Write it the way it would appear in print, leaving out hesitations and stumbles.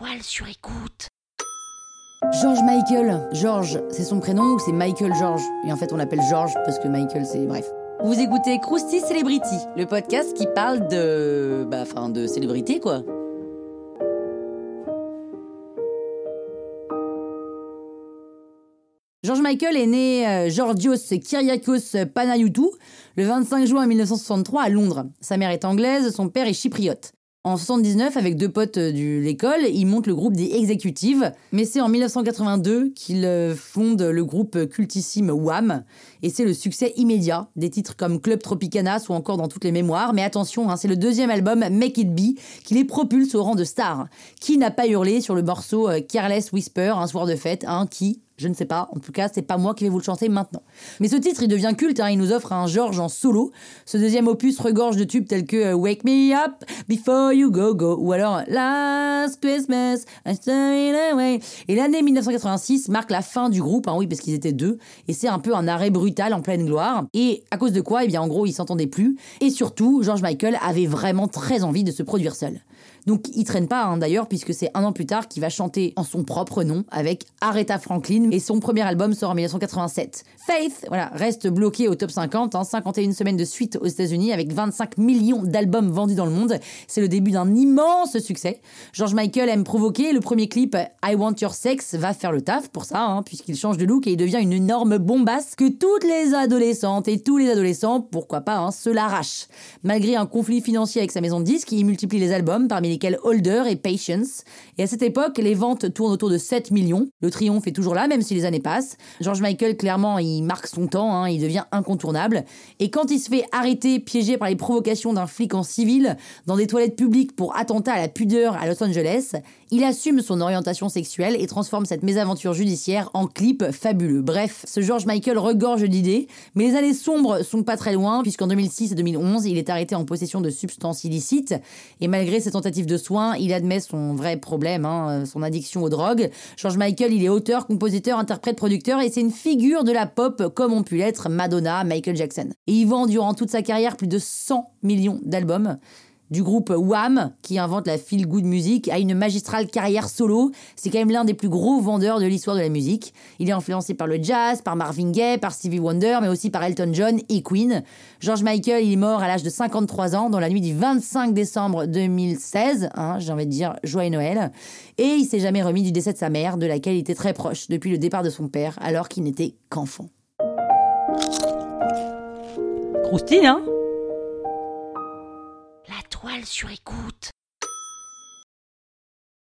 paroles sur écoute. George Michael. George, c'est son prénom ou c'est Michael George ? Et en fait, on l'appelle George parce que Michael, c'est... Bref. Vous écoutez Crousti Celebrity, le podcast qui parle de... de célébrité, quoi. George Michael est né Georgios Kyriakos Panayiotou le 25 juin 1963 à Londres. Sa mère est anglaise, son père est chypriote. En 1979, avec deux potes de l'école, il monte le groupe des Executives, mais c'est en 1982 qu'il fonde le groupe cultissime Wham, et c'est le succès immédiat, des titres comme Club Tropicana sont encore dans toutes les mémoires, mais attention, hein, c'est le deuxième album, Make It Big, qui les propulse au rang de stars. Qui n'a pas hurlé sur le morceau Careless Whisper, un soir de fête, hein, qui... Je ne sais pas, en tout cas, c'est pas moi qui vais vous le chanter maintenant. Mais ce titre, il devient culte, hein. Il nous offre un George en solo. Ce deuxième opus regorge de tubes tels que Wake Me Up Before You Go Go ou alors Last Christmas, I Stole It Away. Et l'année 1986 marque la fin du groupe, hein, oui, parce qu'ils étaient deux, et c'est un peu un arrêt brutal en pleine gloire. Et à cause de quoi ? Eh bien, en gros, ils s'entendaient plus. Et surtout, George Michael avait vraiment très envie de se produire seul. Donc il traîne pas, hein, d'ailleurs, puisque c'est un an plus tard qu'il va chanter en son propre nom avec Aretha Franklin, et son premier album sort en 1987. Faith, voilà, reste bloqué au top 50, hein, 51 semaines de suite aux États-Unis avec 25 millions d'albums vendus dans le monde. C'est le début d'un immense succès. George Michael aime provoquer, le premier clip I Want Your Sex va faire le taf pour ça, hein, puisqu'il change de look et il devient une énorme bombasse que toutes les adolescentes et tous les adolescents, pourquoi pas, hein, se l'arrachent. Malgré un conflit financier avec sa maison de disques, il multiplie les albums, parmi lesquels Older et Patience. Et à cette époque, les ventes tournent autour de 7 millions. Le triomphe est toujours là, même si les années passent. George Michael, clairement, il marque son temps, hein, il devient incontournable. Et quand il se fait arrêter, piégé par les provocations d'un flic en civil, dans des toilettes publiques pour attentat à la pudeur à Los Angeles, il assume son orientation sexuelle et transforme cette mésaventure judiciaire en clip fabuleux. Bref, ce George Michael regorge d'idées, mais les années sombres sont pas très loin, puisqu'en 2006 et 2011, il est arrêté en possession de substances illicites. Et malgré ses tentatives de soins, il admet son vrai problème, hein, son addiction aux drogues. George Michael, il est auteur, compositeur, interprète, producteur, et c'est une figure de la pop comme ont pu l'être Madonna, Michael Jackson. Et il vend durant toute sa carrière plus de 100 millions d'albums. Du groupe Wham, qui invente la feel-good music, a une magistrale carrière solo. C'est quand même l'un des plus gros vendeurs de l'histoire de la musique. Il est influencé par le jazz, par Marvin Gaye, par Stevie Wonder, mais aussi par Elton John et Queen. George Michael, il est mort à l'âge de 53 ans, dans la nuit du 25 décembre 2016. Hein, j'ai envie de dire joyeux Noël. Et il s'est jamais remis du décès de sa mère, de laquelle il était très proche depuis le départ de son père, alors qu'il n'était qu'enfant. Croustille, hein ? Sur écoute.